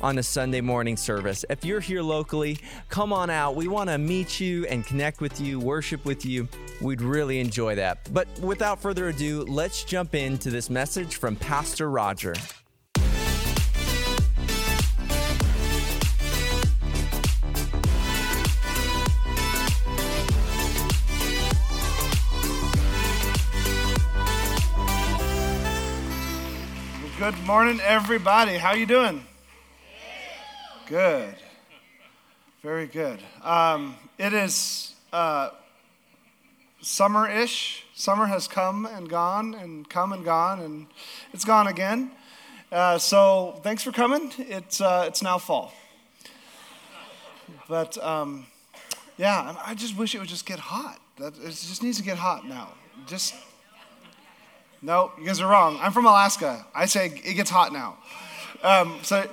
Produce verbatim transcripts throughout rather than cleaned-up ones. on a Sunday morning service. If you're here locally, come on out. We want to meet you and connect with you, worship with you. We'd really enjoy that. But without further ado, let's jump into this message from Pastor Roger. Well, good morning, everybody. How you doing? Good. Very good. Um, it is uh, summer-ish. Summer has come and gone and come and gone, and it's gone again. Uh, so thanks for coming. It's uh, it's now fall. But, um, yeah, I just wish it would just get hot. That, it just needs to get hot now. Just, no, you guys are wrong. I'm from Alaska. I say it gets hot now. Um, so,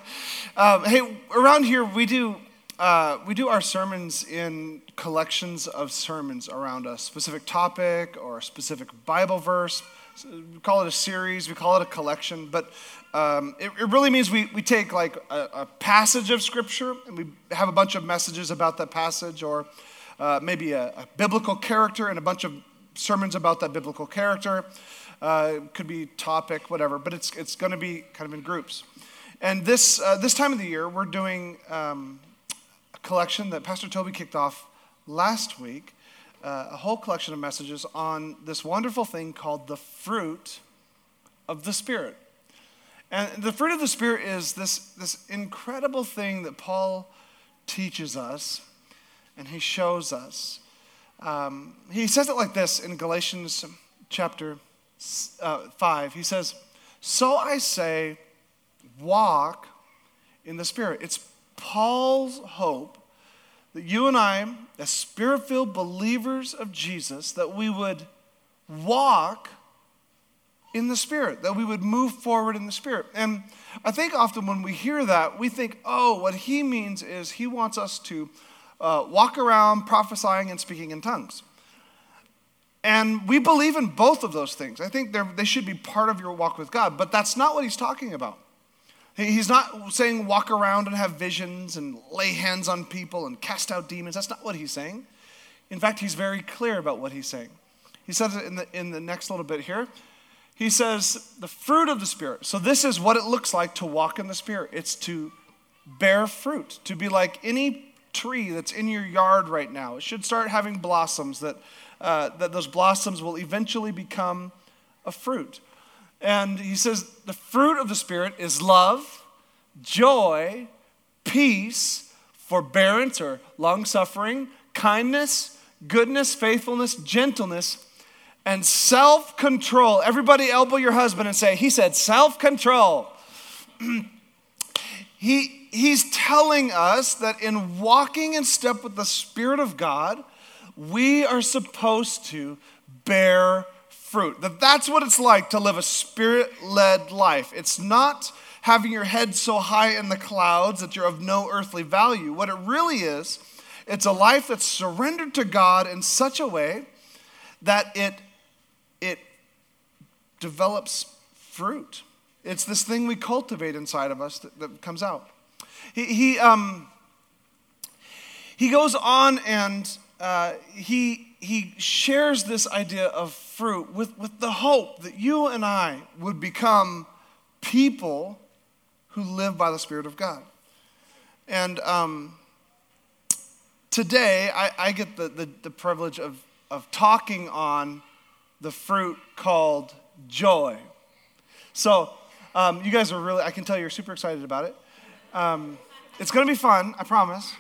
um, hey, around here we do uh, we do our sermons in collections of sermons around a specific topic or a specific Bible verse. We call it a series. We call it a collection. But um, it, it really means we, we take like a, a passage of Scripture and we have a bunch of messages about that passage, or uh, maybe a, a biblical character and a bunch of sermons about that biblical character. Uh, could be topic, whatever. But it's it's going to be kind of in groups. And this uh, this time of the year, we're doing um, a collection that Pastor Toby kicked off last week, uh, a whole collection of messages on this wonderful thing called the fruit of the Spirit. And the fruit of the Spirit is this, this incredible thing that Paul teaches us and he shows us. Um, he says it like this in Galatians chapter uh, five. He says, "So I say, walk in the Spirit." It's Paul's hope that you and I, as Spirit-filled believers of Jesus, that we would walk in the Spirit, that we would move forward in the Spirit. And I think often when we hear that, we think, oh, what he means is he wants us to uh, walk around prophesying and speaking in tongues. And we believe in both of those things. I think they should be part of your walk with God, but that's not what he's talking about. He's not saying walk around and have visions and lay hands on people and cast out demons. That's not what he's saying. In fact, he's very clear about what he's saying. He says it in the, in the next little bit here. He says the fruit of the Spirit. So this is what it looks like to walk in the Spirit. It's to bear fruit, to be like any tree that's in your yard right now. It should start having blossoms that, uh, that those blossoms will eventually become a fruit. And he says the fruit of the Spirit is love, joy, peace, forbearance or long-suffering, kindness, goodness, faithfulness, gentleness, and self-control. Everybody elbow your husband and say, he said self-control. he, he's telling us that in walking in step with the Spirit of God, we are supposed to bear fruit. That that's what it's like to live a Spirit-led life. It's not having your head so high in the clouds that you're of no earthly value. What it really is, it's a life that's surrendered to God in such a way that it, it develops fruit. It's this thing we cultivate inside of us that, that comes out. He, he, um, he goes on and uh, he... He shares this idea of fruit with, with the hope that you and I would become people who live by the Spirit of God. And um, today, I, I get the, the, the privilege of, of talking on the fruit called joy. So um, you guys are really, I can tell you're super excited about it. Um, it's going to be fun, I promise.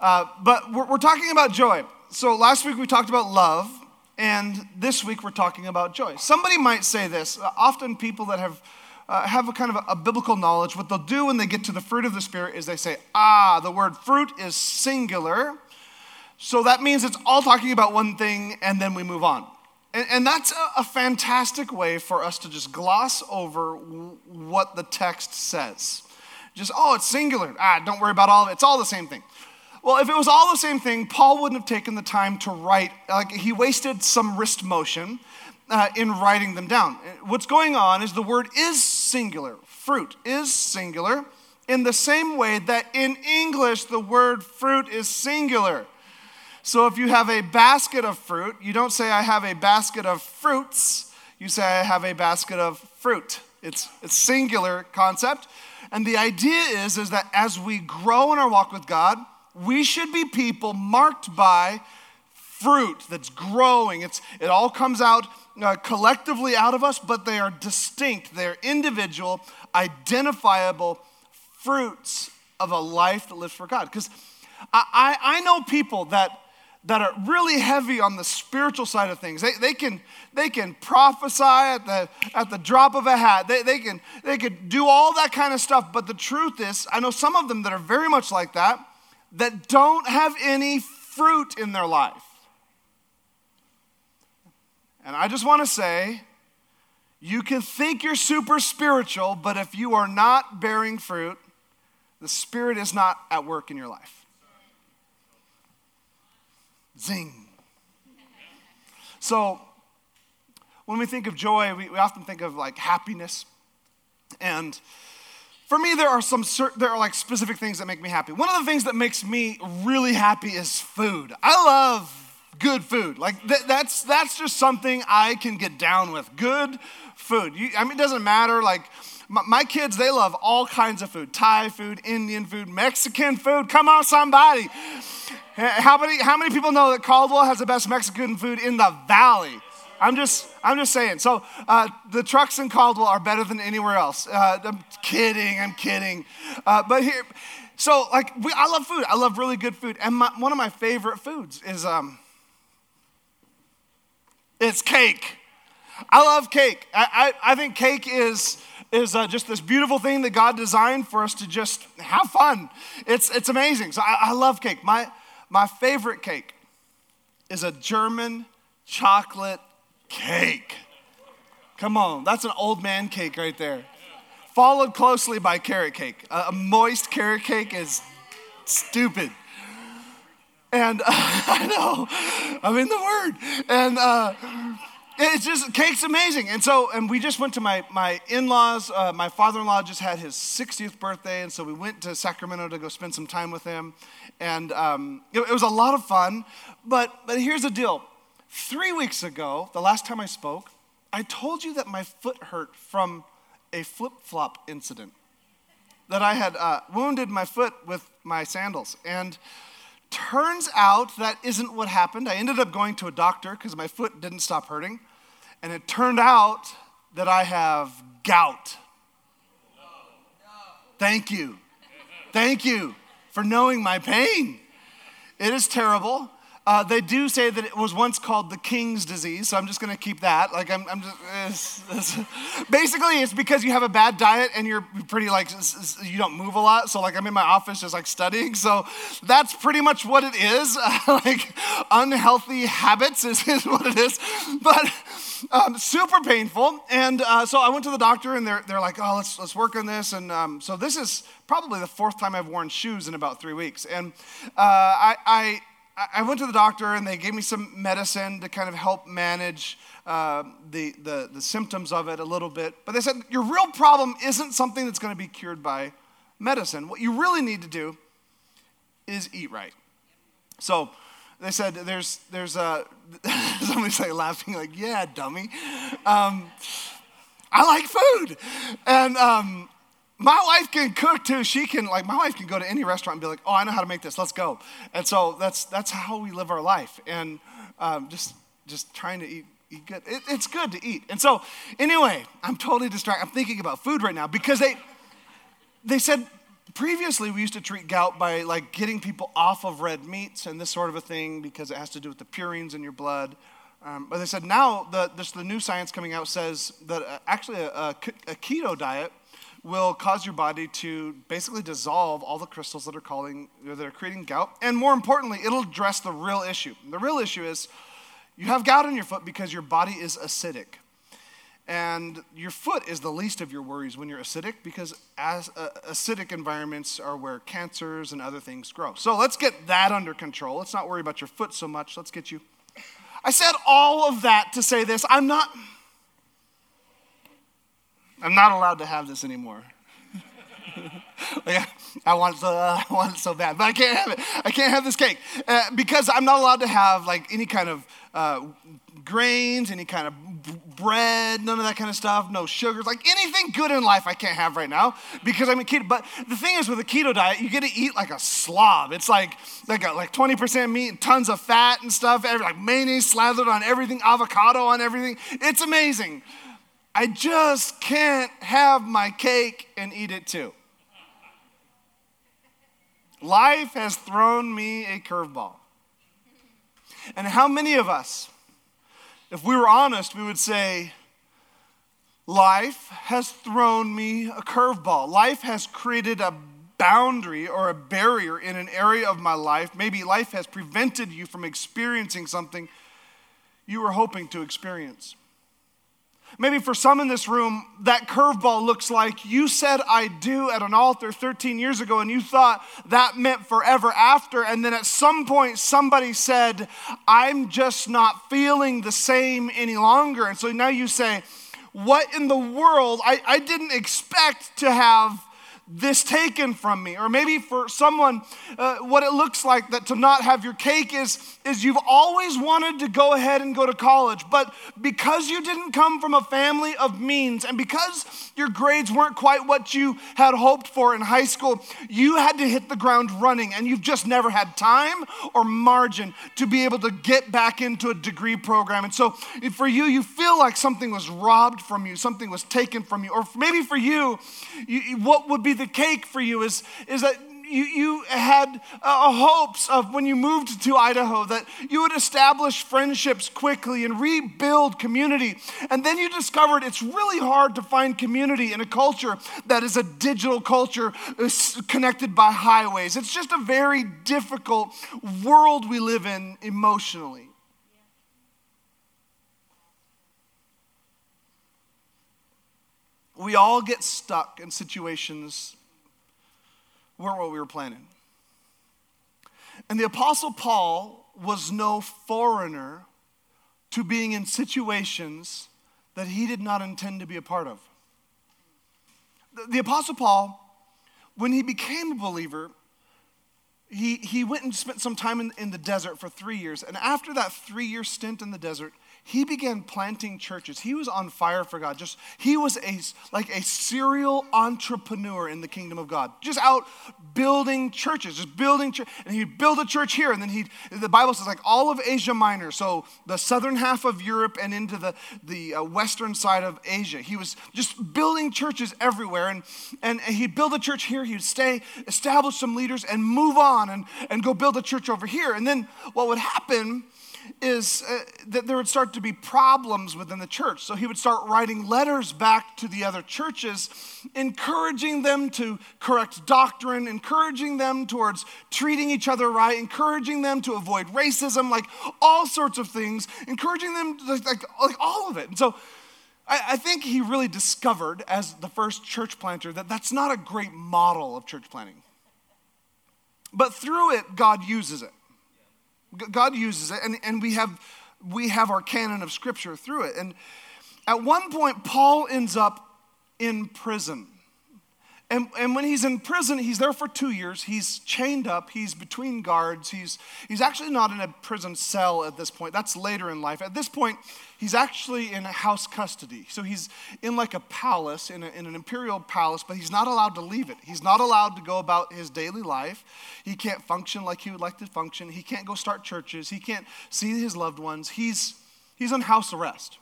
Uh, but we're, we're talking about joy. So last week we talked about love, and this week we're talking about joy. Somebody might say this. Often people that have uh, have a kind of a, a biblical knowledge, what they'll do when they get to the fruit of the Spirit is they say, ah, the word fruit is singular, So that means it's all talking about one thing and then we move on. And, and that's a, a fantastic way for us to just gloss over w- what the text says. Just, oh, it's singular. Ah, don't worry about all of it. It's all the same thing. Well, if it was all the same thing, Paul wouldn't have taken the time to write. Like, he wasted some wrist motion uh, in writing them down. What's going on is the word is singular. Fruit is singular in the same way that in English, the word fruit is singular. So if you have a basket of fruit, you don't say, I have a basket of fruits. You say, I have a basket of fruit. It's a singular concept. And the idea is, is that as we grow in our walk with God, we should be people marked by fruit that's growing. It's, it all comes out uh, collectively out of us, but they are distinct. They're individual, identifiable fruits of a life that lives for God. Because I, I, I know people that that are really heavy on the spiritual side of things. They they can they can prophesy at the at the drop of a hat. They they can they could do all that kind of stuff. But the truth is, I know some of them that are very much like that, that don't have any fruit in their life. And I just want to say, you can think you're super spiritual, but if you are not bearing fruit, the Spirit is not at work in your life. Zing. So when we think of joy, we, we often think of like happiness. And for me, there are some certain, there are like specific things that make me happy. One of the things that makes me really happy is food. I love good food. Like th- that's that's just something I can get down with. Good food. You, I mean, it doesn't matter. Like my, my kids, they love all kinds of food: Thai food, Indian food, Mexican food. Come on, somebody. How many how many people know that Caldwell has the best Mexican food in the valley? I'm just, I'm just saying. So uh, the trucks in Caldwell are better than anywhere else. Uh, I'm kidding, I'm kidding. Uh, but here, so like, we, I love food. I love really good food. And my, one of my favorite foods is, um, it's cake. I love cake. I, I, I think cake is, is uh, just this beautiful thing that God designed for us to just have fun. It's, it's amazing. So I, I love cake. My, my favorite cake is a German chocolate cake. Come on, that's an old man cake right there. Followed closely by carrot cake. Uh, a moist carrot cake is stupid. And uh, I know, I'm in the word. And uh, it's just, cake's amazing. And so, and we just went to my, my in-laws. Uh, my father-in-law just had his sixtieth birthday. And so we went to Sacramento to go spend some time with him. And um, it, it was a lot of fun. But but here's the deal. Three weeks ago, the last time I spoke, I told you that my foot hurt from a flip-flop incident, that I had uh, wounded my foot with my sandals. And turns out that isn't what happened. I ended up going to a doctor because my foot didn't stop hurting. And it turned out that I have gout. Thank you. Thank you for knowing my pain. It is terrible. Uh, they do say that it was once called the king's disease, so I'm just going to keep that. Like I'm, I'm just it's, it's, basically it's because you have a bad diet and you're pretty like you don't move a lot. So like I'm in my office just like studying. So that's pretty much what it is. Like unhealthy habits is, is what it is. But um, super painful. And uh, so I went to the doctor and they're they're like, oh, let's let's work on this. And um, so this is probably the fourth time I've worn shoes in about three weeks. And uh, I. I I went to the doctor and they gave me some medicine to kind of help manage uh, the, the the symptoms of it a little bit. But they said, your real problem isn't something that's going to be cured by medicine. What you really need to do is eat right. So they said, there's, there's a, somebody's like laughing like, yeah, dummy. Um, I like food. And um my wife can cook too. She can, like, my wife can go to any restaurant and be like, oh, I know how to make this. Let's go. And so that's that's how we live our life. And um, just just trying to eat, eat good. It, it's good to eat. And so anyway, I'm totally distracted. I'm thinking about food right now because they they said previously we used to treat gout by, like, getting people off of red meats and this sort of a thing because it has to do with the purines in your blood. Um, but they said now the, this, the new science coming out says that uh, actually a, a, a keto diet will cause your body to basically dissolve all the crystals that are calling, that are creating gout. And more importantly, it'll address the real issue. The real issue is you have gout in your foot because your body is acidic. And your foot is the least of your worries when you're acidic, because as, uh, acidic environments are where cancers and other things grow. So let's get that under control. Let's not worry about your foot so much. Let's get you. I said all of that to say this. I'm not... I'm not allowed to have this anymore. Like, I want it so, I want it so bad, but I can't have it. I can't have this cake uh, because I'm not allowed to have like any kind of uh, grains, any kind of b- bread, none of that kind of stuff, no sugars, like anything good in life I can't have right now because I'm a keto. But the thing is, with a keto diet, you get to eat like a slob. It's like like a, like twenty percent meat and tons of fat and stuff, every, like mayonnaise slathered on everything, avocado on everything. It's amazing. I just can't have my cake and eat it too. Life has thrown me a curveball. And how many of us, if we were honest, we would say, life has thrown me a curveball. Life has created a boundary or a barrier in an area of my life. Maybe life has prevented you from experiencing something you were hoping to experience. Maybe for some in this room, that curveball looks like you said I do at an altar thirteen years ago, and you thought that meant forever after. And then at some point, somebody said, I'm just not feeling the same any longer. And so now you say, what in the world? I, I didn't expect to have this taken from me. Or maybe for someone, uh, what it looks like that to not have your cake is, is you've always wanted to go ahead and go to college, but because you didn't come from a family of means, and because your grades weren't quite what you had hoped for in high school, you had to hit the ground running, and you've just never had time or margin to be able to get back into a degree program. And so for you, you feel like something was robbed from you, something was taken from you. Or maybe for you, you what would be the cake for you is, is that you, you had uh, hopes of when you moved to Idaho that you would establish friendships quickly and rebuild community. And then you discovered it's really hard to find community in a culture that is a digital culture connected by highways. It's just a very difficult world we live in emotionally. We all get stuck in situations weren't what we were planning. And the Apostle Paul was no foreigner to being in situations that he did not intend to be a part of. The, the Apostle Paul, when he became a believer, he, he went and spent some time in, in the desert for three years. And after that three-year stint in the desert, he began planting churches. He was on fire for God. Just he was a like a serial entrepreneur in the kingdom of God. Just out building churches, just building church. And he'd build a church here, and then he the Bible says like all of Asia Minor, so the southern half of Europe and into the the uh, western side of Asia. He was just building churches everywhere, and and he'd build a church here. He'd stay, establish some leaders, and move on and and go build a church over here. And then what would happen is uh, that there would start to be problems within the church. So he would start writing letters back to the other churches, encouraging them to correct doctrine, encouraging them towards treating each other right, encouraging them to avoid racism, like all sorts of things, encouraging them, to, like, like all of it. And so I, I think he really discovered as the first church planter that that's not a great model of church planting. But through it, God uses it. God uses it, and, and we have we have our canon of scripture through it. And at one point, Paul ends up in prison. And and when he's in prison, he's there for two years. He's chained up. He's between guards. He's he's actually not in a prison cell at this point. That's later in life. At this point, he's actually in a house custody. So he's in like a palace, in, a, in an imperial palace, but he's not allowed to leave it. He's not allowed to go about his daily life. He can't function like he would like to function. He can't go start churches. He can't see his loved ones. He's he's on house arrest.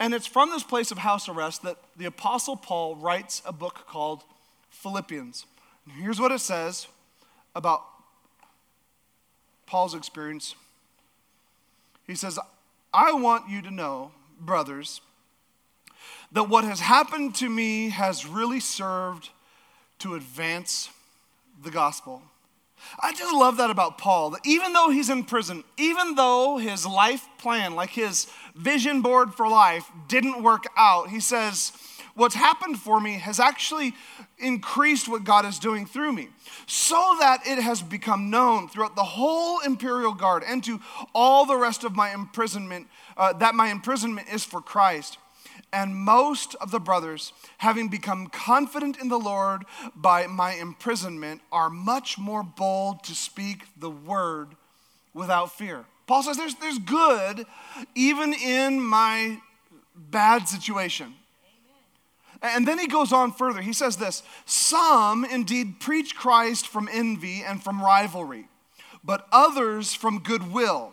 And it's from this place of house arrest that the Apostle Paul writes a book called Philippians. And here's what it says about Paul's experience. He says, I want you to know, brothers, that what has happened to me has really served to advance the gospel. I just love that about Paul, that even though he's in prison, even though his life plan, like his vision board for life, didn't work out, he says, what's happened for me has actually increased what God is doing through me, so that it has become known throughout the whole imperial guard and to all the rest of my imprisonment, uh, that my imprisonment is for Christ. And most of the brothers, having become confident in the Lord by my imprisonment, are much more bold to speak the word without fear. Paul says there's, there's good even in my bad situation. Amen. And then he goes on further. He says this, some indeed preach Christ from envy and from rivalry, but others from goodwill.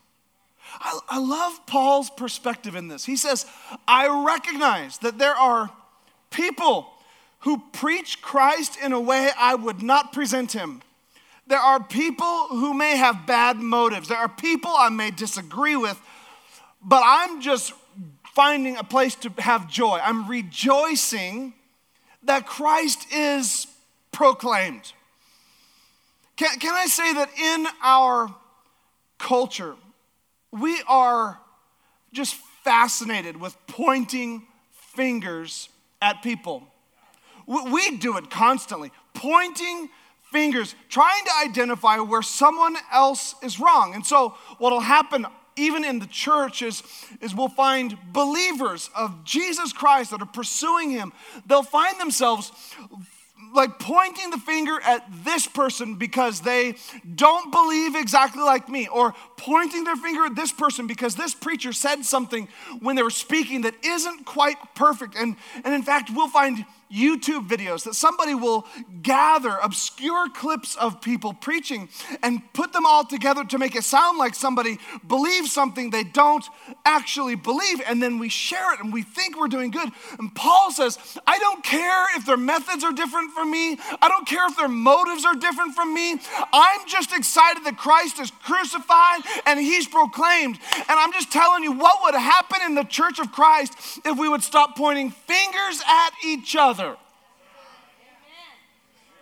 I, I love Paul's perspective in this. He says, I recognize that there are people who preach Christ in a way I would not present him. There are people who may have bad motives. There are people I may disagree with, but I'm just finding a place to have joy. I'm rejoicing that Christ is proclaimed. Can, can I say that in our culture, we are just fascinated with pointing fingers at people. We do it constantly, pointing fingers, trying to identify where someone else is wrong. And so what'll happen even in the church is, is we'll find believers of Jesus Christ that are pursuing him. They'll find themselves like pointing the finger at this person because they don't believe exactly like me, or pointing their finger at this person because this preacher said something when they were speaking that isn't quite perfect. And, and in fact, we'll find YouTube videos that somebody will gather obscure clips of people preaching and put them all together to make it sound like somebody believes something they don't actually believe, and then we share it and we think we're doing good. And Paul says, I don't care if their methods are different from me. I don't care if their motives are different from me. I'm just excited that Christ is crucified and he's proclaimed. And I'm just telling you what would happen in the church of Christ if we would stop pointing fingers at each other.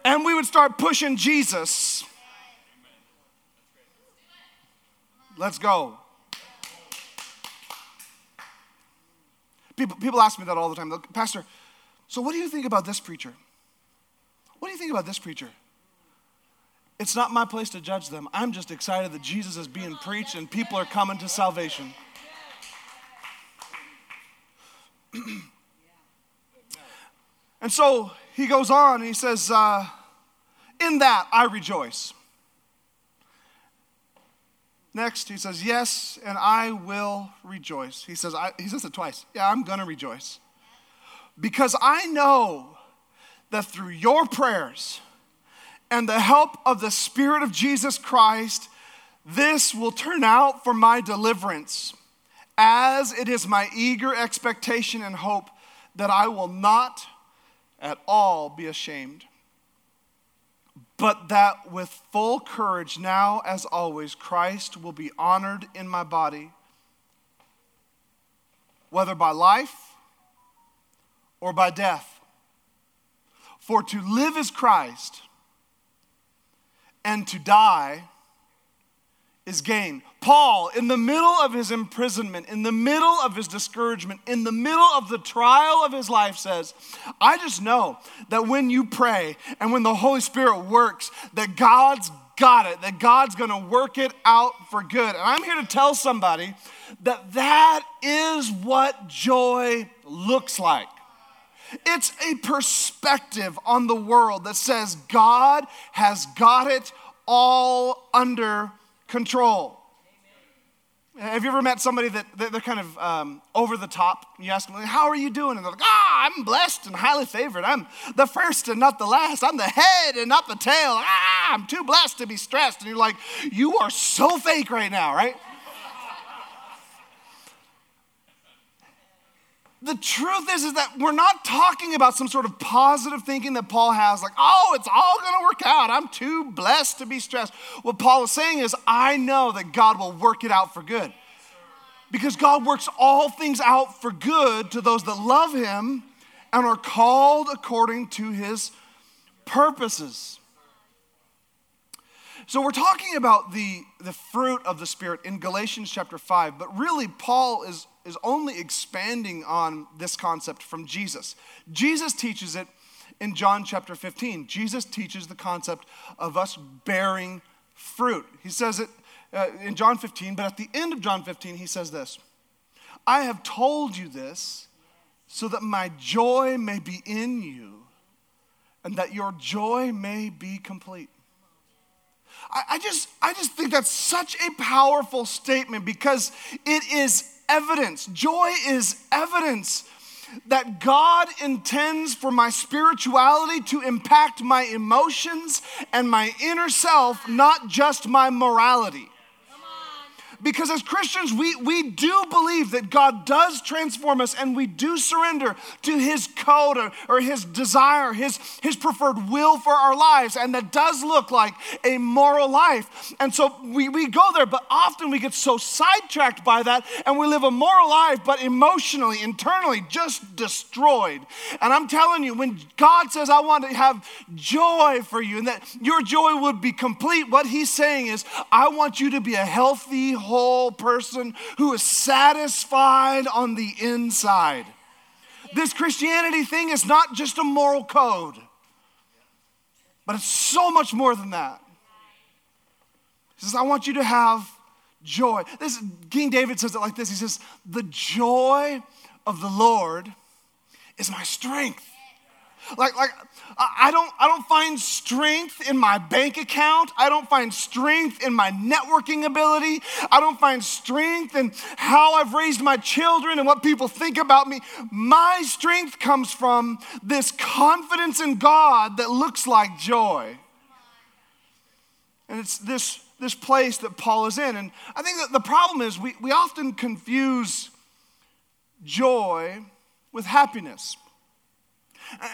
And we would start pushing Jesus. Let's go. People, people ask me that all the time. Pastor, so what do you think about this preacher? What do you think about this preacher? It's not my place to judge them. I'm just excited that Jesus is being preached and people are coming to salvation. And so he goes on and he says, uh, in that I rejoice. Next, he says, yes, and I will rejoice. He says, I, he says it twice. Yeah, I'm going to rejoice. Because I know that through your prayers and the help of the Spirit of Jesus Christ, this will turn out for my deliverance, as it is my eager expectation and hope that I will not at all be ashamed, but that with full courage now as always Christ will be honored in my body, whether by life or by death. For to live is Christ, and to die is gain. Paul, in the middle of his imprisonment, in the middle of his discouragement, in the middle of the trial of his life, says, I just know that when you pray and when the Holy Spirit works, that God's got it, that God's going to work it out for good. And I'm here to tell somebody that that is what joy looks like. It's a perspective on the world that says God has got it all under control. Amen. Have you ever met somebody that, that they're kind of um, over the top? You ask them, how are you doing? And they're like, ah, I'm blessed and highly favored. I'm the first and not the last. I'm the head and not the tail. Ah, I'm too blessed to be stressed. And you're like, you are so fake right now, right? The truth is, is that we're not talking about some sort of positive thinking that Paul has, like, oh, it's all going to work out. I'm too blessed to be stressed. What Paul is saying is, I know that God will work it out for good. Because God works all things out for good to those that love him and are called according to his purposes. So we're talking about the, the fruit of the Spirit in Galatians chapter five, but really Paul is, is only expanding on this concept from Jesus. Jesus teaches it in John chapter fifteen. Jesus teaches the concept of us bearing fruit. He says it Uh, in John fifteen, but at the end of John fifteen, he says this, I have told you this so that my joy may be in you and that your joy may be complete. I, I just, I just think that's such a powerful statement because it is evidence. Joy is evidence that God intends for my spirituality to impact my emotions and my inner self, not just my morality. Because as Christians, we, we do believe that God does transform us and we do surrender to his code or, or his desire, his, his preferred will for our lives. And that does look like a moral life. And so we, we go there, but often we get so sidetracked by that and we live a moral life, but emotionally, internally, just destroyed. And I'm telling you, when God says, I want to have joy for you and that your joy would be complete, what he's saying is, I want you to be a healthy, whole person who is satisfied on the inside. This Christianity thing is not just a moral code, but it's so much more than that. He says, I want you to have joy. This King David says it like this. He says, the joy of the Lord is my strength. Like, like I don't, I don't find strength in my bank account. I don't find strength in my networking ability. I don't find strength in how I've raised my children and what people think about me. My strength comes from this confidence in God that looks like joy. And it's this, this place that Paul is in. And I think that the problem is we, we often confuse joy with happiness.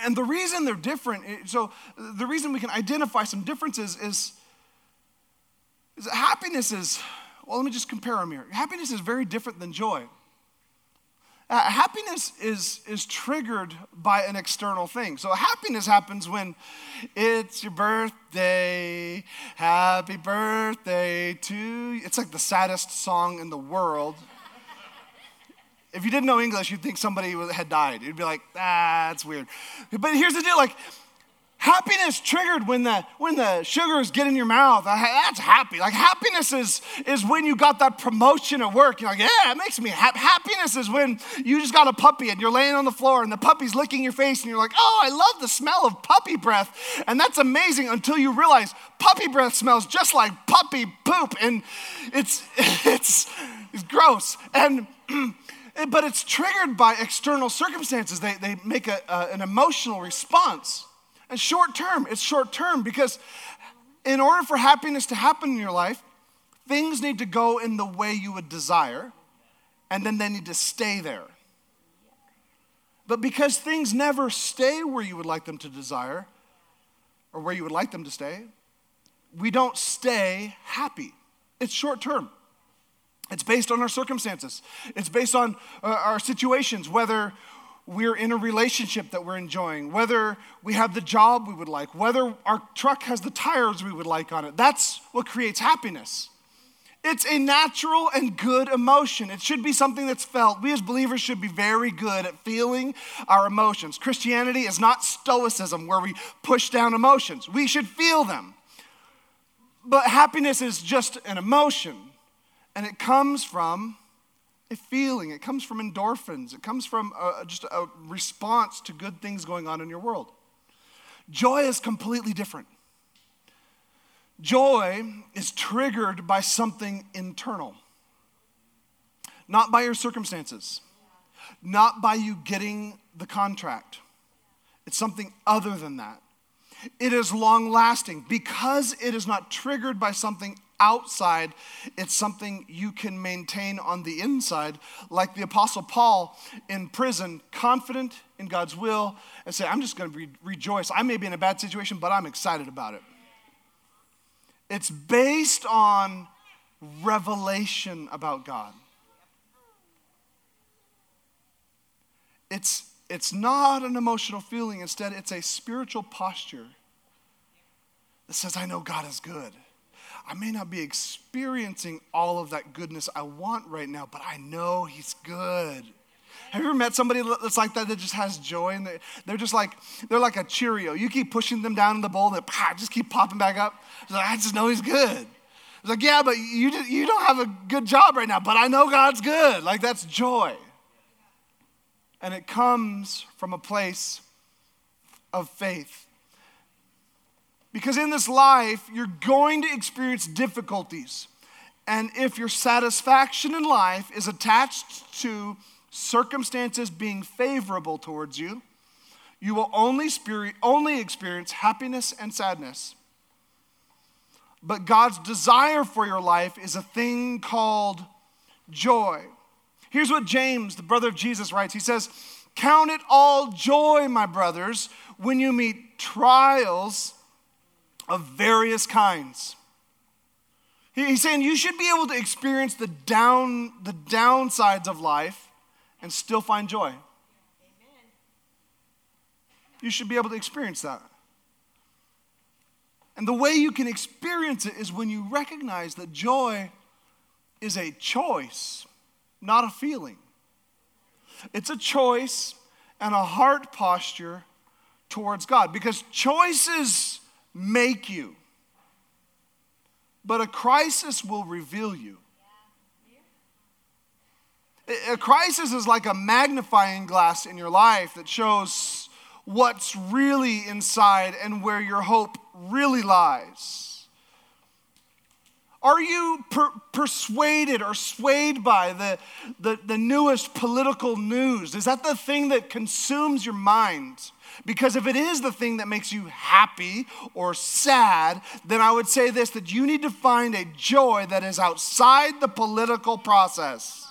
And the reason they're different, so the reason we can identify some differences is, is that happiness is, well, let me just compare them here. Happiness is very different than joy. Uh, happiness is is triggered by an external thing. So happiness happens when it's your birthday, happy birthday to you. It's like the saddest song in the world. If you didn't know English, you'd think somebody had died. You'd be like, ah, that's weird. But here's the deal, like, happiness triggered when the when the sugars get in your mouth. That's happy. Like, happiness is, is when you got that promotion at work. You're like, yeah, it makes me happy. Happiness is when you just got a puppy and you're laying on the floor and the puppy's licking your face and you're like, oh, I love the smell of puppy breath. And that's amazing until you realize puppy breath smells just like puppy poop. And it's it's, it's gross. And... but it's triggered by external circumstances. They they make a, a, an emotional response. And short term, it's short term because in order for happiness to happen in your life, things need to go in the way you would desire, and then they need to stay there. But because things never stay where you would like them to desire, or where you would like them to stay, we don't stay happy. It's short term. It's based on our circumstances. It's based on uh, our situations, whether we're in a relationship that we're enjoying, whether we have the job we would like, whether our truck has the tires we would like on it. That's what creates happiness. It's a natural and good emotion. It should be something that's felt. We as believers should be very good at feeling our emotions. Christianity is not stoicism where we push down emotions. We should feel them. But happiness is just an emotion. And it comes from a feeling. It comes from endorphins. It comes from a, just a response to good things going on in your world. Joy is completely different. Joy is triggered by something internal, not by your circumstances. not by you getting the contract. It's something other than that. It is long-lasting. Because it is not triggered by something outside, it's something you can maintain on the inside, like the Apostle Paul in prison, confident in God's will, and say, I'm just going to re- rejoice. I may be in a bad situation, but I'm excited about it. It's based on revelation about God. It's It's not an emotional feeling. Instead, it's a spiritual posture that says, I know God is good. I may not be experiencing all of that goodness I want right now, but I know he's good. Have you ever met somebody that's like that, that just has joy? And they, they're just like, they're like a Cheerio. You keep pushing them down in the bowl, they just keep popping back up. Like, I just know he's good. It's like, yeah, but you, you don't have a good job right now, but I know God's good. Like, that's joy. And it comes from a place of faith. Because in this life, you're going to experience difficulties. And if your satisfaction in life is attached to circumstances being favorable towards you, you will only spirit, only experience happiness and sadness. But God's desire for your life is a thing called joy. Here's what James, the brother of Jesus, writes. He says, count it all joy, my brothers, when you meet trials of various kinds. He's saying you should be able to experience the down, the downsides of life and still find joy. Amen. You should be able to experience that. And the way you can experience it is when you recognize that joy is a choice, not a feeling. It's a choice and a heart posture towards God, because choices make you, but a crisis will reveal you. A crisis is like a magnifying glass in your life that shows what's really inside and where your hope really lies. Are you per- persuaded or swayed by the, the, the newest political news? Is that the thing that consumes your mind? Because if it is the thing that makes you happy or sad, then I would say this, that you need to find a joy that is outside the political process.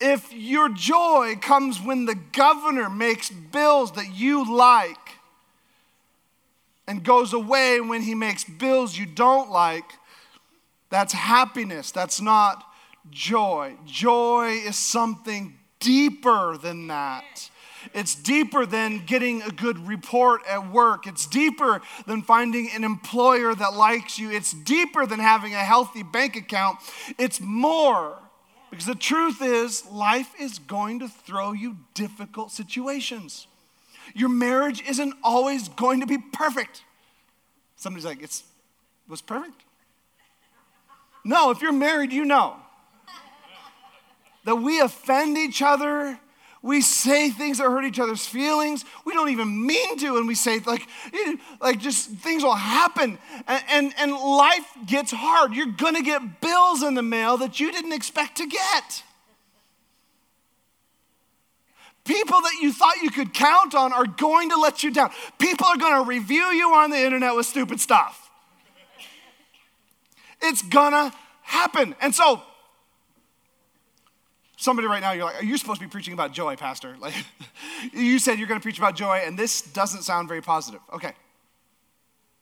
If your joy comes when the governor makes bills that you like, and goes away when he makes bills you don't like, that's happiness. That's not joy. Joy is something deeper than that. It's deeper than getting a good report at work. It's deeper than finding an employer that likes you. It's deeper than having a healthy bank account. It's more. Because the truth is, life is going to throw you difficult situations. Your marriage isn't always going to be perfect. Somebody's like, it's was perfect? No, if you're married, you know that we offend each other. We say things that hurt each other's feelings. We don't even mean to, and we say like, like just things will happen, and, and, and life gets hard. You're gonna get bills in the mail that you didn't expect to get. People that you thought you could count on are going to let you down. People are going to review you on the internet with stupid stuff. It's going to happen. And so, somebody right now, you're like, you're supposed to be preaching about joy, Pastor. Like, you said you're going to preach about joy, and this doesn't sound very positive. Okay,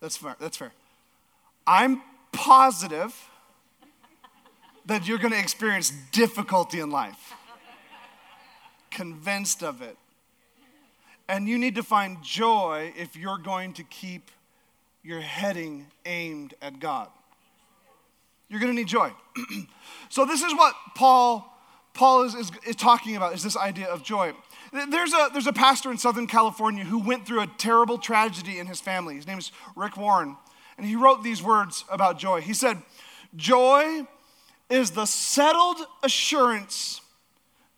that's fair. That's fair. I'm positive that you're going to experience difficulty in life. Convinced of it. And you need to find joy if you're going to keep your heading aimed at God. You're going to need joy. So this is what Paul Paul is, is, is talking about, is this idea of joy. There's a, there's a pastor in Southern California who went through a terrible tragedy in his family. His name is Rick Warren. And he wrote these words about joy. He said, joy is the settled assurance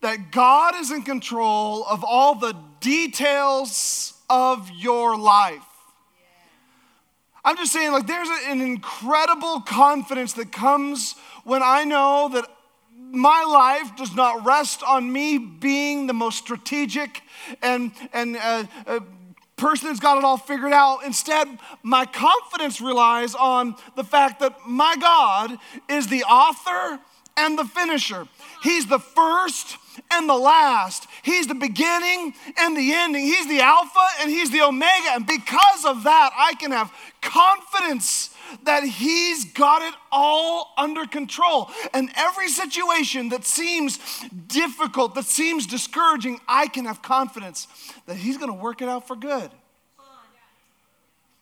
that God is in control of all the details of your life. Yeah. I'm just saying, like, there's an incredible confidence that comes when I know that my life does not rest on me being the most strategic and and uh, uh, person that's got it all figured out. Instead, my confidence relies on the fact that my God is the author and the finisher. He's the first and the last. He's the beginning and the ending. He's the Alpha and he's the Omega. And because of that, I can have confidence that he's got it all under control. And every situation that seems difficult, that seems discouraging, I can have confidence that he's going to work it out for good.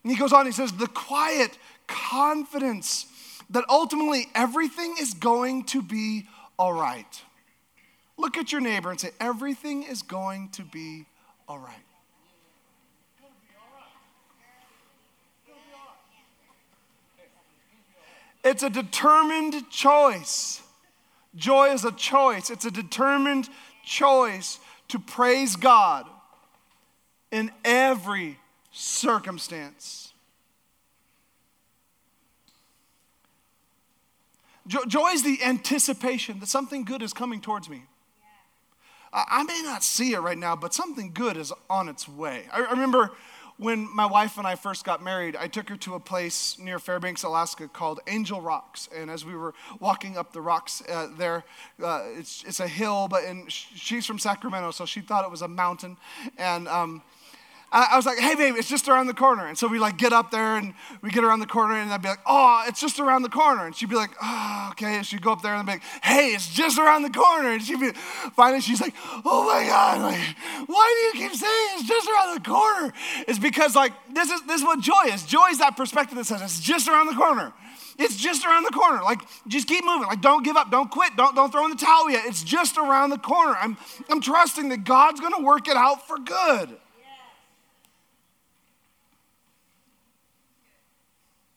And he goes on, he says, the quiet confidence that ultimately everything is going to be all right. Look at your neighbor and say, everything is going to be all right. It's a determined choice. Joy is a choice. It's a determined choice to praise God in every circumstance. Joy is the anticipation that something good is coming towards me. I may not see it right now, but something good is on its way. I remember when my wife and I first got married, I took her to a place near Fairbanks, Alaska called Angel Rocks. And as we were walking up the rocks uh, there, uh, it's it's a hill, but and she's from Sacramento, so she thought it was a mountain. And um, I, I was like, hey, babe, it's just around the corner. And so we like get up there and we get around the corner and I'd be like, oh, it's just around the corner. And she'd be like, oh, okay. And she'd go up there and I'd be like, hey, it's just around the corner. And she'd be, finally she's like, oh my God, like, why do you keep saying it's just around the corner? It's because like, this is this is what joy is. Joy is that perspective that says it's just around the corner. It's just around the corner. Like, just keep moving. Like, don't give up. Don't quit. Don't, don't throw in the towel yet. It's just around the corner. I'm I'm trusting that God's going to work it out for good.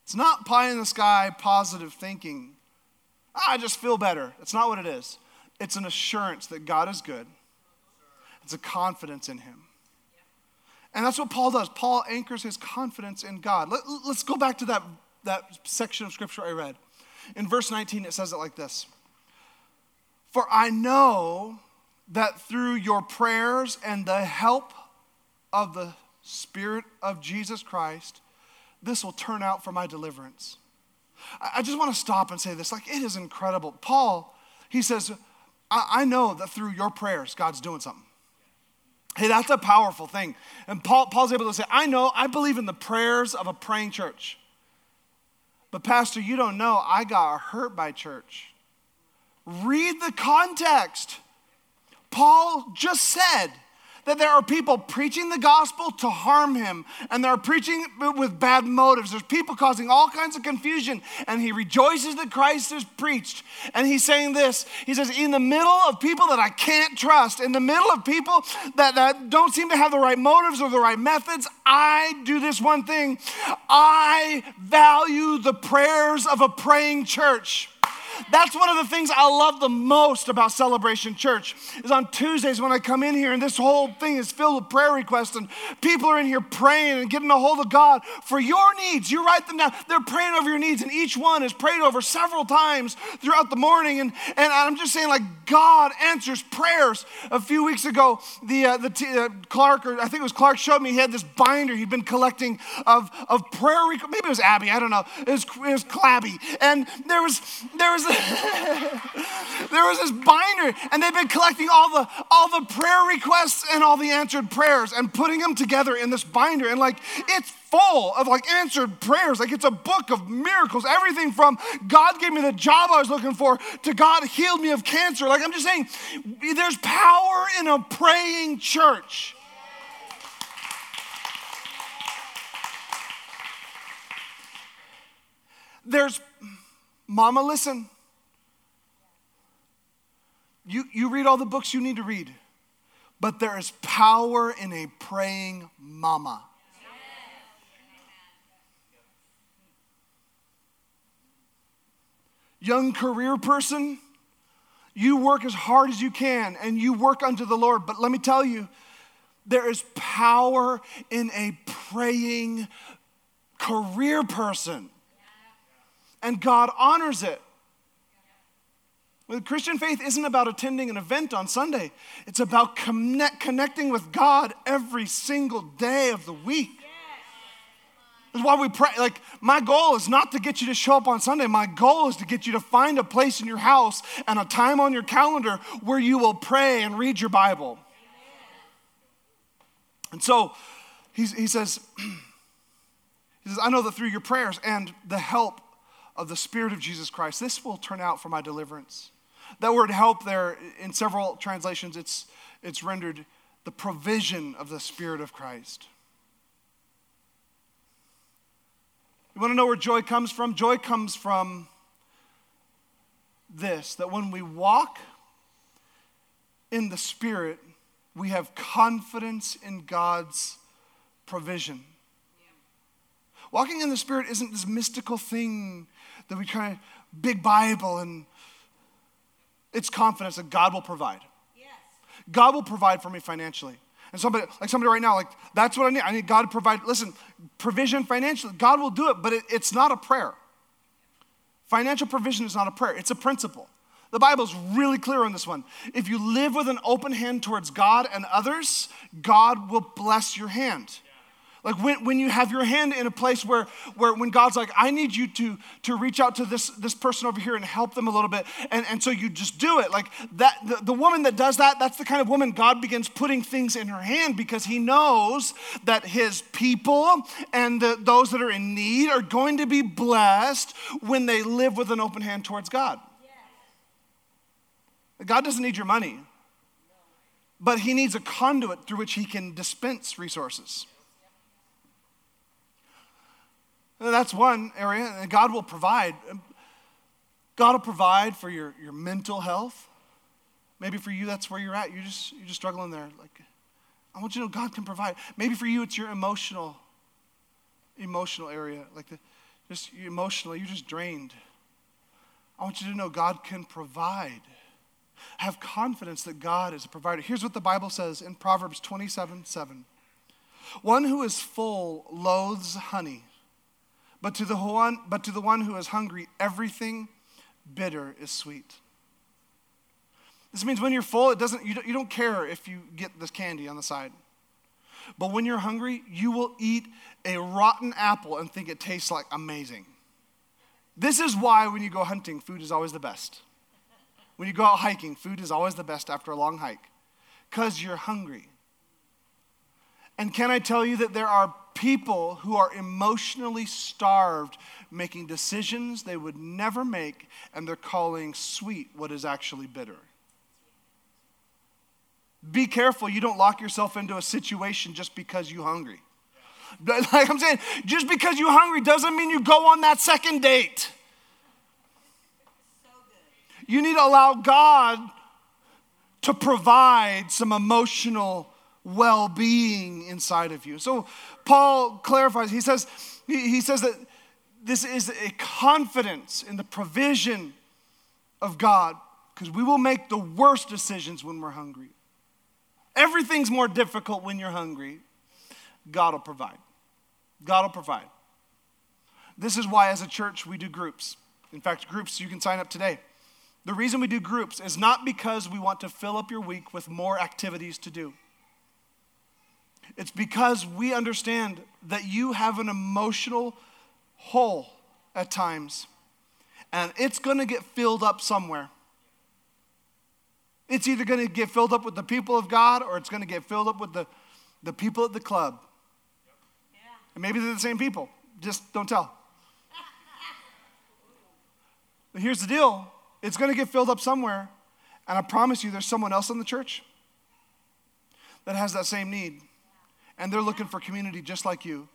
It's not pie in the sky positive thinking. I just feel better. That's not what it is. It's an assurance that God is good. It's a confidence in him. And that's what Paul does. Paul anchors his confidence in God. Let, let's go back to that, that section of scripture I read. In verse nineteen, it says it like this. For I know that through your prayers and the help of the Spirit of Jesus Christ, this will turn out for my deliverance. I just want to stop and say this. Like, it is incredible. Paul, he says, I, I know that through your prayers, God's doing something. Hey, that's a powerful thing. And Paul, Paul's able to say, I know, I believe in the prayers of a praying church. But pastor, you don't know, I got hurt by church. Read the context. Paul just said that there are people preaching the gospel to harm him, and they're preaching with bad motives. There's people causing all kinds of confusion, and he rejoices that Christ is preached. And he's saying this, he says, in the middle of people that I can't trust, in the middle of people that, that don't seem to have the right motives or the right methods, I do this one thing. I value the prayers of a praying church. That's one of the things I love the most about Celebration Church is on Tuesdays when I come in here and this whole thing is filled with prayer requests and people are in here praying and getting a hold of God for your needs. You write them down. They're praying over your needs and each one is prayed over several times throughout the morning. And, and I'm just saying, like, God answers prayers. A few weeks ago, the uh, the t- uh, Clark, or I think it was Clark, showed me he had this binder he'd been collecting of, of prayer requests. Maybe it was Abby, I don't know. It was, it was Clabby. And there was, there was there was this binder, and they've been collecting all the all the prayer requests and all the answered prayers and putting them together in this binder. And like, it's full of like answered prayers. Like, it's a book of miracles. Everything from God gave me the job I was looking for to God healed me of cancer. Like, I'm just saying, there's power in a praying church. There's, Mama, listen. You, you read all the books you need to read, but there is power in a praying mama. Young career person, you work as hard as you can and you work unto the Lord. But let me tell you, there is power in a praying career person. And God honors it. Well, Christian faith isn't about attending an event on Sunday. It's about connect, connecting with God every single day of the week. That's why we pray. Like, my goal is not to get you to show up on Sunday. My goal is to get you to find a place in your house and a time on your calendar where you will pray and read your Bible. And so he, he says, he says, I know that through your prayers and the help of the Spirit of Jesus Christ, this will turn out for my deliverance. That word help there, in several translations, it's it's rendered the provision of the Spirit of Christ. You want to know where joy comes from? Joy comes from this, that when we walk in the Spirit, we have confidence in God's provision. Yeah. Walking in the Spirit isn't this mystical thing that we kind of, big Bible, and it's confidence that God will provide. Yes. God will provide for me financially. And somebody, like somebody right now, like, that's what I need. I need God to provide, listen, provision financially. God will do it, but it, it's not a prayer. Financial provision is not a prayer. It's a principle. The Bible's really clear on this one. If you live with an open hand towards God and others, God will bless your hand. Like when, when you have your hand in a place where, where when God's like, I need you to, to reach out to this, this person over here and help them a little bit. And, and so you just do it. Like that, the, the woman that does that, that's the kind of woman God begins putting things in her hand, because he knows that his people and the, those that are in need are going to be blessed when they live with an open hand towards God. Yeah. God doesn't need your money, but he needs a conduit through which he can dispense resources. That's one area, and God will provide. God will provide for your, your mental health. Maybe for you, that's where you're at. You're just, you're just struggling there. Like, I want you to know God can provide. Maybe for you, it's your emotional, emotional area. Like, the, just you're emotionally, you're just drained. I want you to know God can provide. Have confidence that God is a provider. Here's what the Bible says in Proverbs twenty-seven seven. One who is full loathes honey. But to the one, but to the one who is hungry, everything bitter is sweet. This means when you're full, it doesn't you don't, you don't care if you get this candy on the side. But when you're hungry, you will eat a rotten apple and think it tastes like amazing. This is why when you go hunting, food is always the best. When you go out hiking, food is always the best after a long hike, because you're hungry. And can I tell you that there are people who are emotionally starved, making decisions they would never make, and they're calling sweet what is actually bitter. Be careful you don't lock yourself into a situation just because you're hungry. Like I'm saying, just because you're hungry doesn't mean you go on that second date. You need to allow God to provide some emotional well-being inside of you. So Paul clarifies, he says, he, he says that this is a confidence in the provision of God, because we will make the worst decisions when we're hungry. Everything's more difficult when you're hungry. God will provide. God will provide. This is why as a church we do groups. In fact, groups, you can sign up today. The reason we do groups is not because we want to fill up your week with more activities to do. It's because we understand that you have an emotional hole at times, and it's going to get filled up somewhere. It's either going to get filled up with the people of God, or it's going to get filled up with the, the people at the club. Yeah. And maybe they're the same people. Just don't tell. But here's the deal. It's going to get filled up somewhere, and I promise you there's someone else in the church that has that same need. And they're looking for community just like you.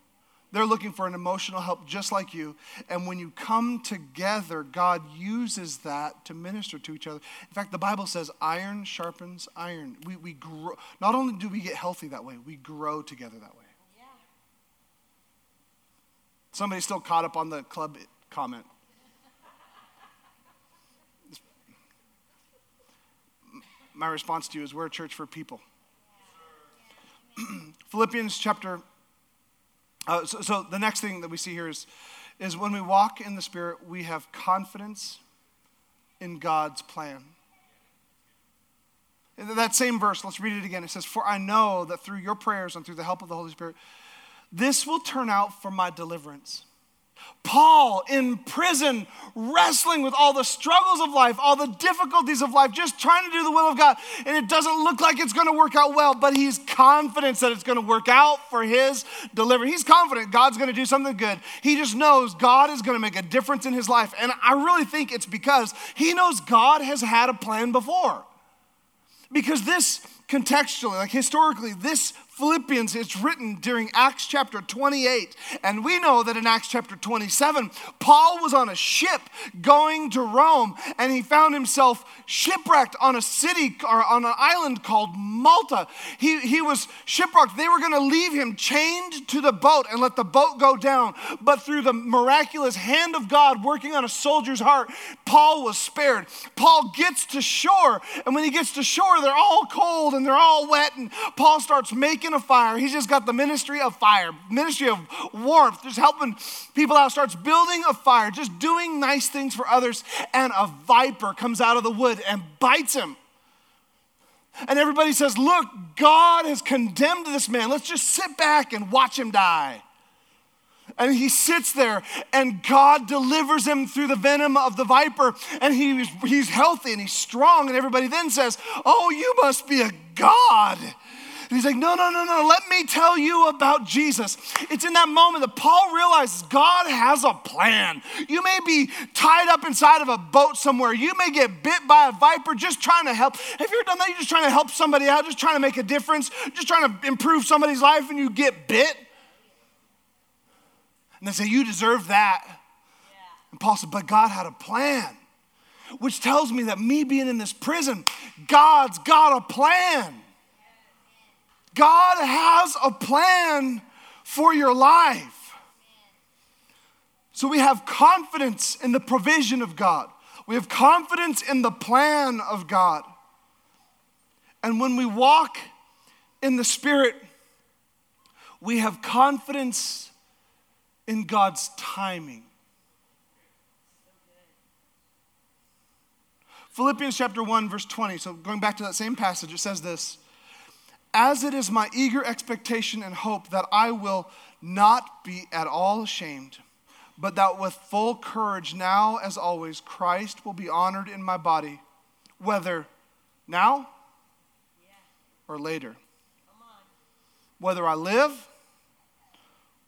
They're looking for an emotional help just like you. And when you come together, God uses that to minister to each other. In fact, the Bible says iron sharpens iron. We we grow. Not only do we get healthy that way, we grow together that way. Yeah. Somebody's still caught up on the club comment. My response to you is we're a church for people. Philippians chapter, uh, so, so the next thing that we see here is, is when we walk in the Spirit, we have confidence in God's plan. That same verse, let's read it again. It says, "For I know that through your prayers and through the help of the Holy Spirit, this will turn out for my deliverance." Paul in prison, wrestling with all the struggles of life, all the difficulties of life, just trying to do the will of God. And it doesn't look like it's going to work out well, but he's confident that it's going to work out for his deliverance. He's confident God's going to do something good. He just knows God is going to make a difference in his life. And I really think it's because he knows God has had a plan before. Because this contextually, like historically, this Philippians is written during Acts chapter twenty-eight. And we know that in Acts chapter twenty-seven, Paul was on a ship going to Rome, and he found himself shipwrecked on a city or on an island called Malta. He, he was shipwrecked. They were going to leave him chained to the boat and let the boat go down. But through the miraculous hand of God working on a soldier's heart, Paul was spared. Paul gets to shore, and when he gets to shore, they're all cold and they're all wet, and Paul starts making a fire. He's just got the ministry of fire, ministry of warmth, just helping people out, starts building a fire, just doing nice things for others, and a viper comes out of the wood and bites him. And everybody says, "Look, God has condemned this man. Let's just sit back and watch him die." And he sits there, and God delivers him through the venom of the viper, and he, he's healthy and he's strong, and everybody then says, "Oh, you must be a god." And he's like, no, no, no, no, let me tell you about Jesus. It's in that moment that Paul realizes God has a plan. You may be tied up inside of a boat somewhere. You may get bit by a viper just trying to help. Have you ever done that? You're just trying to help somebody out, just trying to make a difference, just trying to improve somebody's life, and you get bit. And they say, "You deserve that." Yeah. And Paul said, "But God had a plan," which tells me that me being in this prison, God's got a plan. God has a plan for your life. So we have confidence in the provision of God. We have confidence in the plan of God. And when we walk in the Spirit, we have confidence in God's timing. Philippians chapter one, verse twenty. So going back to that same passage, it says this: "As it is my eager expectation and hope that I will not be at all ashamed, but that with full courage now as always, Christ will be honored in my body, whether now or later. Whether I live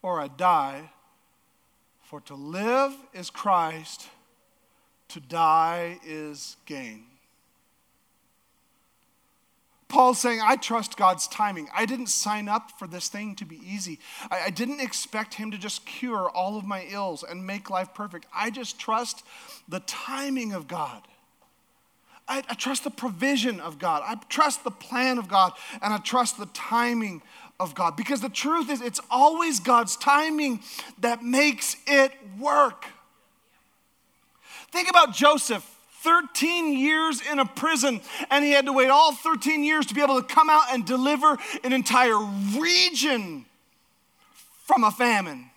or I die, for to live is Christ, to die is gain." Paul's saying, I trust God's timing. I didn't sign up for this thing to be easy. I, I didn't expect him to just cure all of my ills and make life perfect. I just trust the timing of God. I, I trust the provision of God. I trust the plan of God, and I trust the timing of God. Because the truth is, it's always God's timing that makes it work. Think about Joseph. thirteen years in a prison, and he had to wait all thirteen years to be able to come out and deliver an entire region from a famine.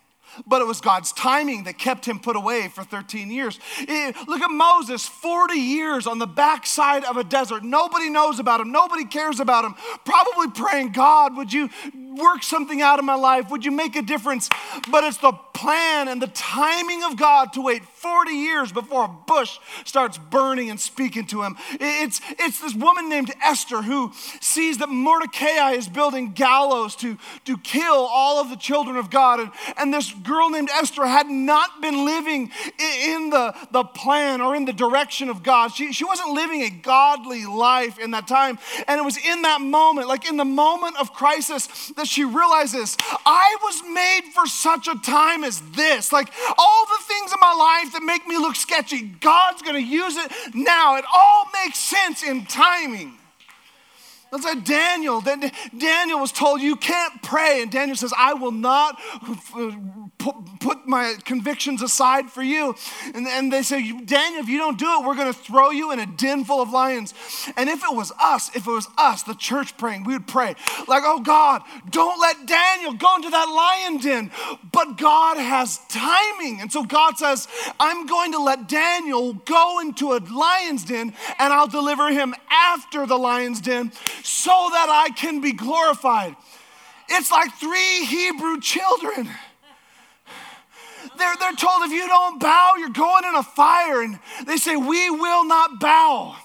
But it was God's timing that kept him put away for thirteen years. It, look at Moses, forty years on the backside of a desert. Nobody knows about him. Nobody cares about him. Probably praying, "God, would you work something out in my life? Would you make a difference?" But it's the plan and the timing of God to wait forty years before a bush starts burning and speaking to him. It's, it's this woman named Esther who sees that Mordecai is building gallows to, to kill all of the children of God. And, and this girl named Esther had not been living in the, the plan or in the direction of God. She, she wasn't living a godly life in that time. And it was in that moment, like in the moment of crisis, that she realizes, I was made for such a time as this. Like all the things in my life that make me look sketchy, God's going to use it now. It all makes sense in timing. That's like Daniel. Daniel was told, you can't pray. And Daniel says, I will not put my convictions aside for you. And, and they say, Daniel, if you don't do it, we're going to throw you in a den full of lions. And if it was us, if it was us, the church praying, we would pray like, oh God, don't let Daniel go into that lion den. But God has timing. And so God says, I'm going to let Daniel go into a lion's den and I'll deliver him after the lion's den so that I can be glorified. It's like three Hebrew children. They're, they're told, if you don't bow, you're going in a fire. And they say, we will not bow.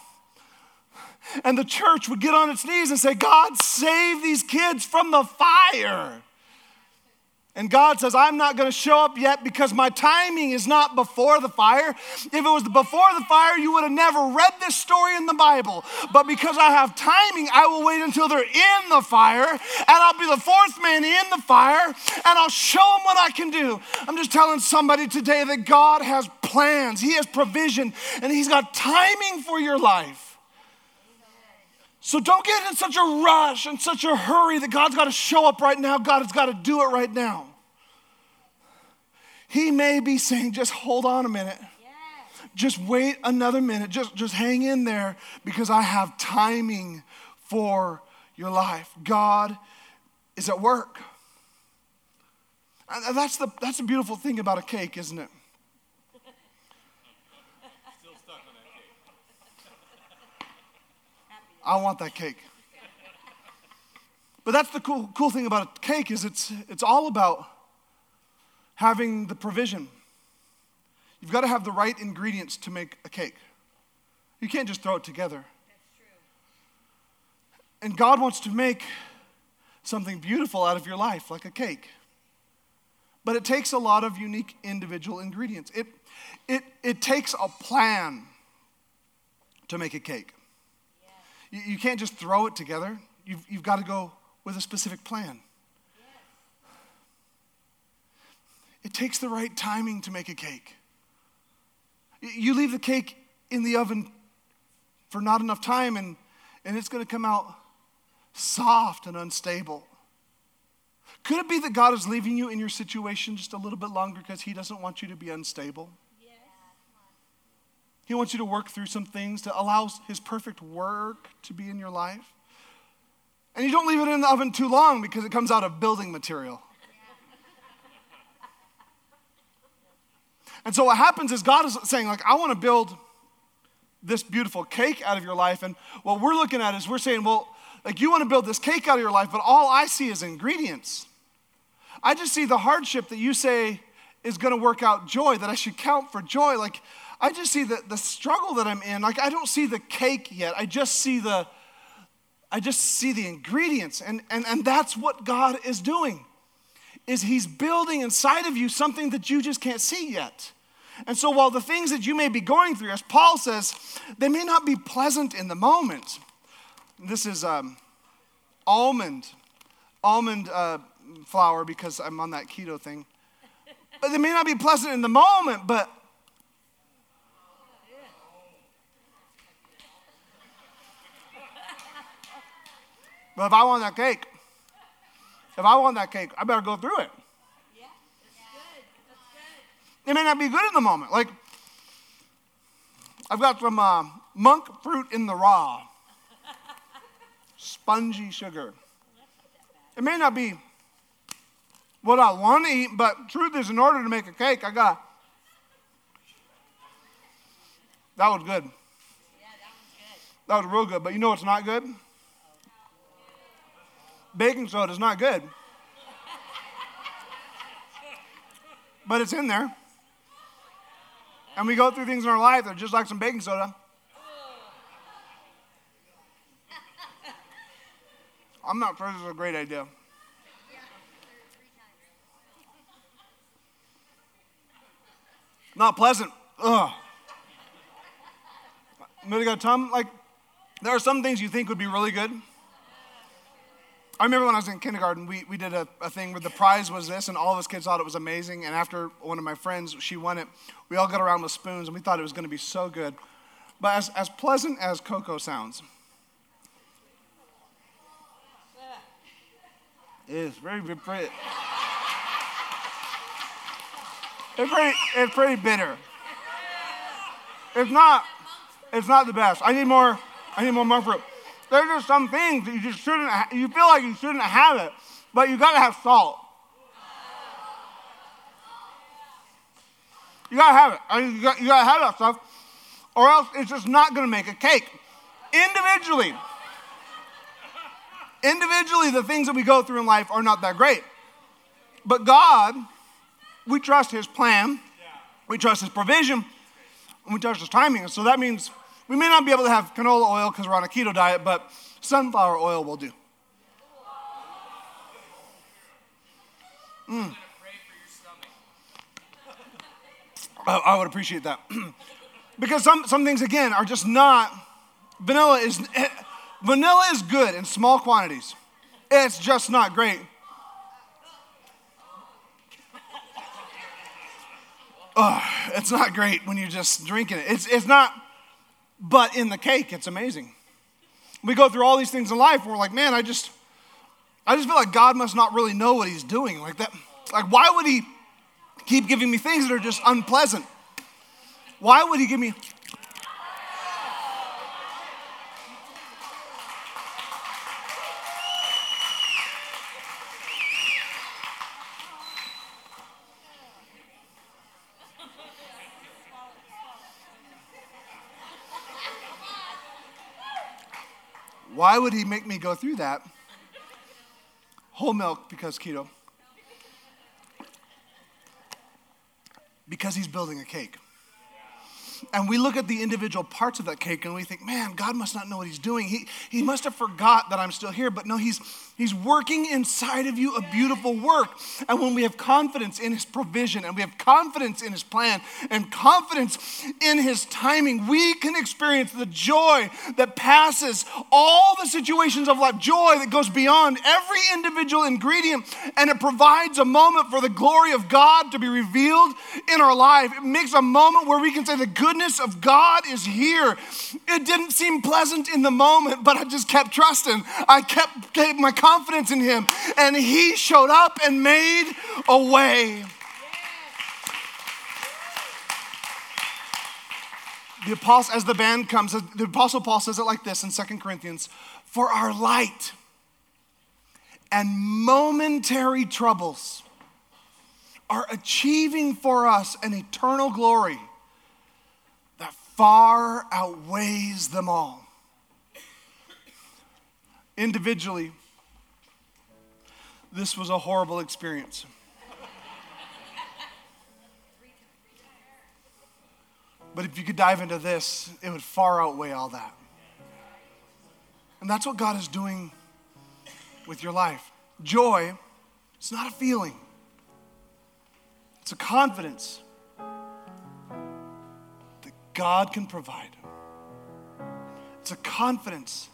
And the church would get on its knees and say, God, save these kids from the fire. And God says, I'm not going to show up yet because my timing is not before the fire. If it was before the fire, you would have never read this story in the Bible. But because I have timing, I will wait until they're in the fire, and I'll be the fourth man in the fire, and I'll show them what I can do. I'm just telling somebody today that God has plans. He has provision, and he's got timing for your life. So don't get in such a rush and such a hurry that God's got to show up right now. God has got to do it right now. He may be saying, just hold on a minute. Yes. Just wait another minute. Just, just hang in there because I have timing for your life. God is at work. And that's the, that's the beautiful thing about a cake, isn't it? I want that cake. But that's the cool cool thing about a cake is it's it's all about having the provision. You've got to have the right ingredients to make a cake. You can't just throw it together. That's true. And God wants to make something beautiful out of your life, like a cake. But it takes a lot of unique individual ingredients. It it it takes a plan to make a cake. You can't just throw it together. You've, you've got to go with a specific plan. Yes. It takes the right timing to make a cake. You leave the cake in the oven for not enough time, and, and it's going to come out soft and unstable. Could it be that God is leaving you in your situation just a little bit longer because he doesn't want you to be unstable? He wants you to work through some things to allow his perfect work to be in your life. And you don't leave it in the oven too long because it comes out of building material. Yeah. And so what happens is God is saying, like, I want to build this beautiful cake out of your life. And what we're looking at is we're saying, well, like, you want to build this cake out of your life, but all I see is ingredients. I just see the hardship that you say is going to work out joy, that I should count for joy. Like, I just see the, the struggle that I'm in. Like, I don't see the cake yet. I just see the I just see the ingredients. And, and, and that's what God is doing, is he's building inside of you something that you just can't see yet. And so while the things that you may be going through, as Paul says, they may not be pleasant in the moment. This is um, almond, almond uh, flour because I'm on that keto thing. But they may not be pleasant in the moment, but But if I want that cake, if I want that cake, I better go through it. Yeah, that's good. That's good. It may not be good in the moment. Like, I've got some uh, monk fruit in the raw, spongy sugar. It may not be what I want to eat, but truth is, in order to make a cake, I got. That was good. Yeah, that was good. That was real good. But you know what's not good? Baking soda is not good, but it's in there. And we go through things in our life that are just like some baking soda. I'm not sure this is a great idea. Not pleasant. Ugh. Really got a tongue. Like, there are some things you think would be really good. I remember when I was in kindergarten, we, we did a, a thing where the prize was this, and all of us kids thought it was amazing. And after one of my friends, she won it, we all got around with spoons, and we thought it was going to be so good. But as, as pleasant as cocoa sounds, it's very, very pretty. It's pretty, it's pretty bitter. It's not, it's not the best. I need more, I need more monk fruit. There's just some things that you just shouldn't, you feel like you shouldn't have it, but you got to have salt. You got to have it. I mean, you got, you got to have that stuff, or else it's just not going to make a cake. Individually, individually, the things that we go through in life are not that great. But God, we trust his plan, we trust his provision, and we trust his timing. So that means we may not be able to have canola oil because we're on a keto diet, but sunflower oil will do. Mm. I, I would appreciate that. Because some, some things, again, are just not, vanilla is, vanilla is good in small quantities. It's just not great. Oh, it's not great when you're just drinking it. It's it's not, but in the cake, it's amazing. We go through all these things in life, and we're like, man, I just, I just feel like God must not really know what he's doing. Like that, like why would he keep giving me things that are just unpleasant? Why would he give me? Why would he make me go through that? Whole milk because keto. Because he's building a cake. And we look at the individual parts of that cake and we think, man, God must not know what he's doing. He he must have forgot that I'm still here. But no, he's he's working inside of you a beautiful work. And when we have confidence in his provision and we have confidence in his plan and confidence in his timing, we can experience the joy that passes all the situations of life, joy that goes beyond every individual ingredient, and it provides a moment for the glory of God to be revealed in our life. It makes a moment where we can say the good goodness of God is here. It didn't seem pleasant in the moment, but I just kept trusting. I kept gave my confidence in him, and he showed up and made a way. The apostle, as the band comes, the apostle Paul says it like this in Second Corinthians, for our light and momentary troubles are achieving for us an eternal glory far outweighs them all. Individually, this was a horrible experience. But if you could dive into this, it would far outweigh all that. And that's what God is doing with your life. Joy, it's not a feeling. It's a confidence. God can provide. It's a confidence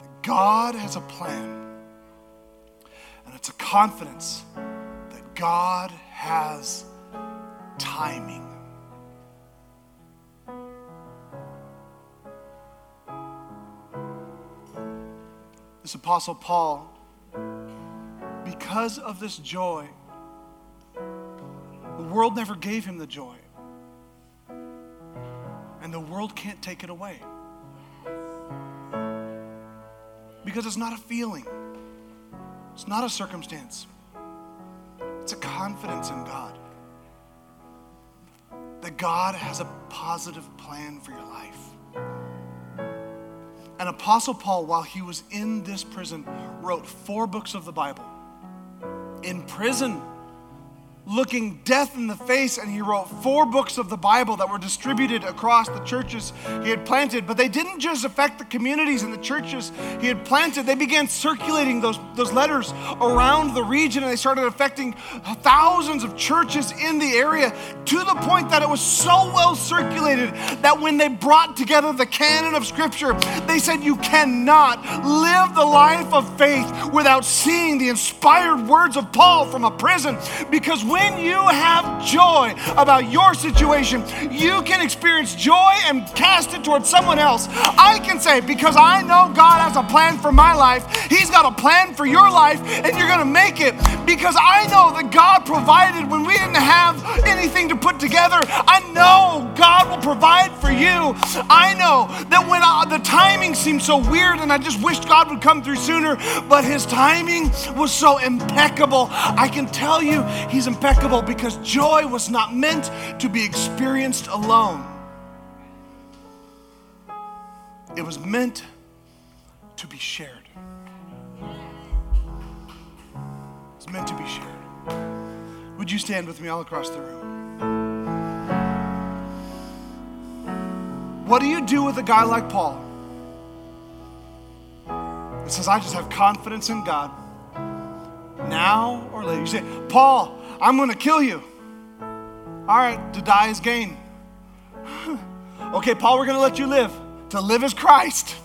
that God has a plan. And it's a confidence that God has timing. This apostle Paul, because of this joy, the world never gave him the joy. And the world can't take it away. Because it's not a feeling. It's not a circumstance. It's a confidence in God. That God has a positive plan for your life. And Apostle Paul, while he was in this prison, wrote four books of the Bible. In prison, looking death in the face, and he wrote four books of the Bible that were distributed across the churches he had planted. But they didn't just affect the communities and the churches he had planted. They began circulating those, those letters around the region, and they started affecting thousands of churches in the area, to the point that it was so well circulated that when they brought together the canon of Scripture, they said you cannot live the life of faith without seeing the inspired words of Paul from a prison, because when when you have joy about your situation, you can experience joy and cast it towards someone else. I can say, because I know God has a plan for my life, He's got a plan for your life, and you're going to make it. Because I know that God provided when we didn't have anything to put together. I know God will provide for you. I know that when I, the timing seemed so weird and I just wished God would come through sooner, but His timing was so impeccable. I can tell you He's impeccable, because joy was not meant to be experienced alone. It was meant to be shared. It's meant to be shared. Would you stand with me all across the room? What do you do with a guy like Paul? It says, I just have confidence in God now or later. You say, Paul, I'm going to kill you. All right, to die is gain. Okay, Paul, we're going to let you live. To live is Christ.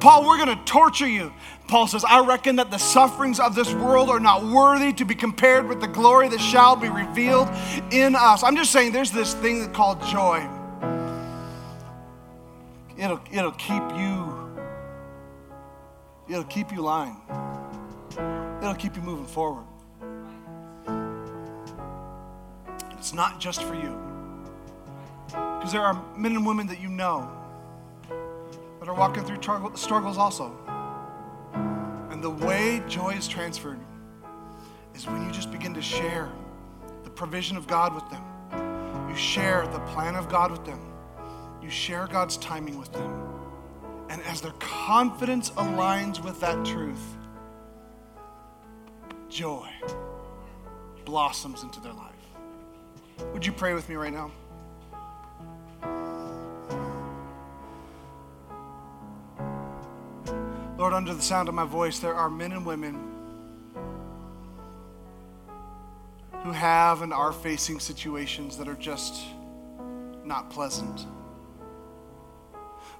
Paul, we're going to torture you. Paul says, I reckon that the sufferings of this world are not worthy to be compared with the glory that shall be revealed in us. I'm just saying, there's this thing called joy. It'll, it'll keep you, it'll keep you lying. It'll keep you moving forward. It's not just for you. Because there are men and women that you know that are walking through tar- struggles also. And the way joy is transferred is when you just begin to share the provision of God with them. You share the plan of God with them. You share God's timing with them. And as their confidence aligns with that truth, joy blossoms into their life. Would you pray with me right now? Lord, under the sound of my voice, there are men and women who have and are facing situations that are just not pleasant.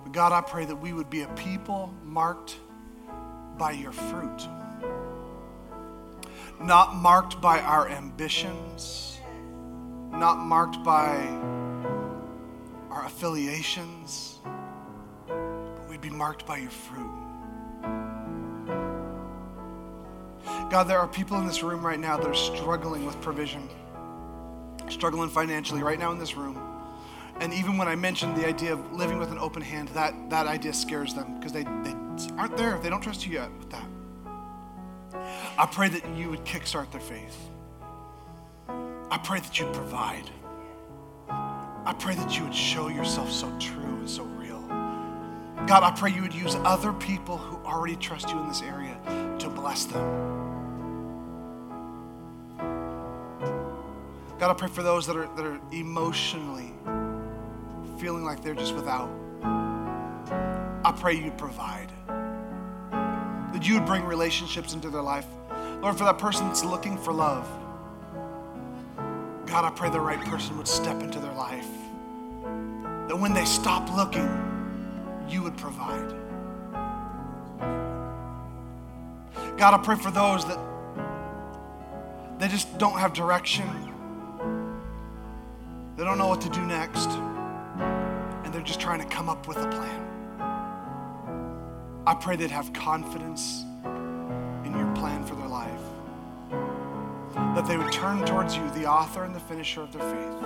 But God, I pray that we would be a people marked by your fruit, not marked by our ambitions, not marked by our affiliations, but we'd be marked by your fruit. God, there are people in this room right now that are struggling with provision, struggling financially right now in this room. And even when I mentioned the idea of living with an open hand, that, that idea scares them because they, they aren't there. They don't trust you yet with that. I pray that you would kickstart their faith. I pray that you'd provide. I pray that you would show yourself so true and so real. God, I pray you would use other people who already trust you in this area to bless them. God, I pray for those that are that are emotionally feeling like they're just without. I pray you'd provide. That you would bring relationships into their life. Lord, for that person that's looking for love, God, I pray the right person would step into their life. That when they stop looking, you would provide. God, I pray for those that they just don't have direction. They don't know what to do next. And they're just trying to come up with a plan. I pray they'd have confidence in your plan for their life. That they would turn towards you, the author and the finisher of their faith.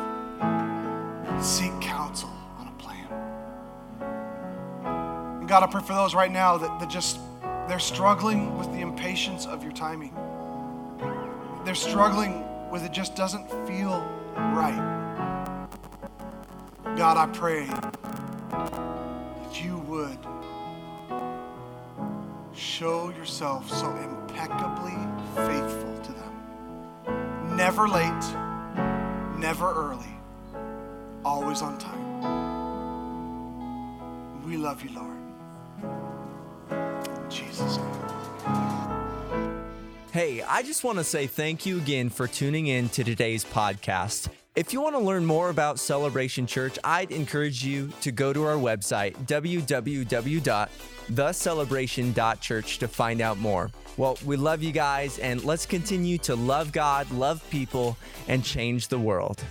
Seek counsel on a plan. And God, I pray for those right now that, that just, they're struggling with the impatience of your timing. They're struggling with it just doesn't feel right. God, I pray that you would show yourself so impeccably faithful to them. Never late, never early, always on time. We love you, Lord. In Jesus' name. Hey, I just want to say thank you again for tuning in to today's podcast. If you want to learn more about Celebration Church, I'd encourage you to go to our website, w w w dot the celebration dot church, to find out more. Well, we love you guys, and let's continue to love God, love people, and change the world.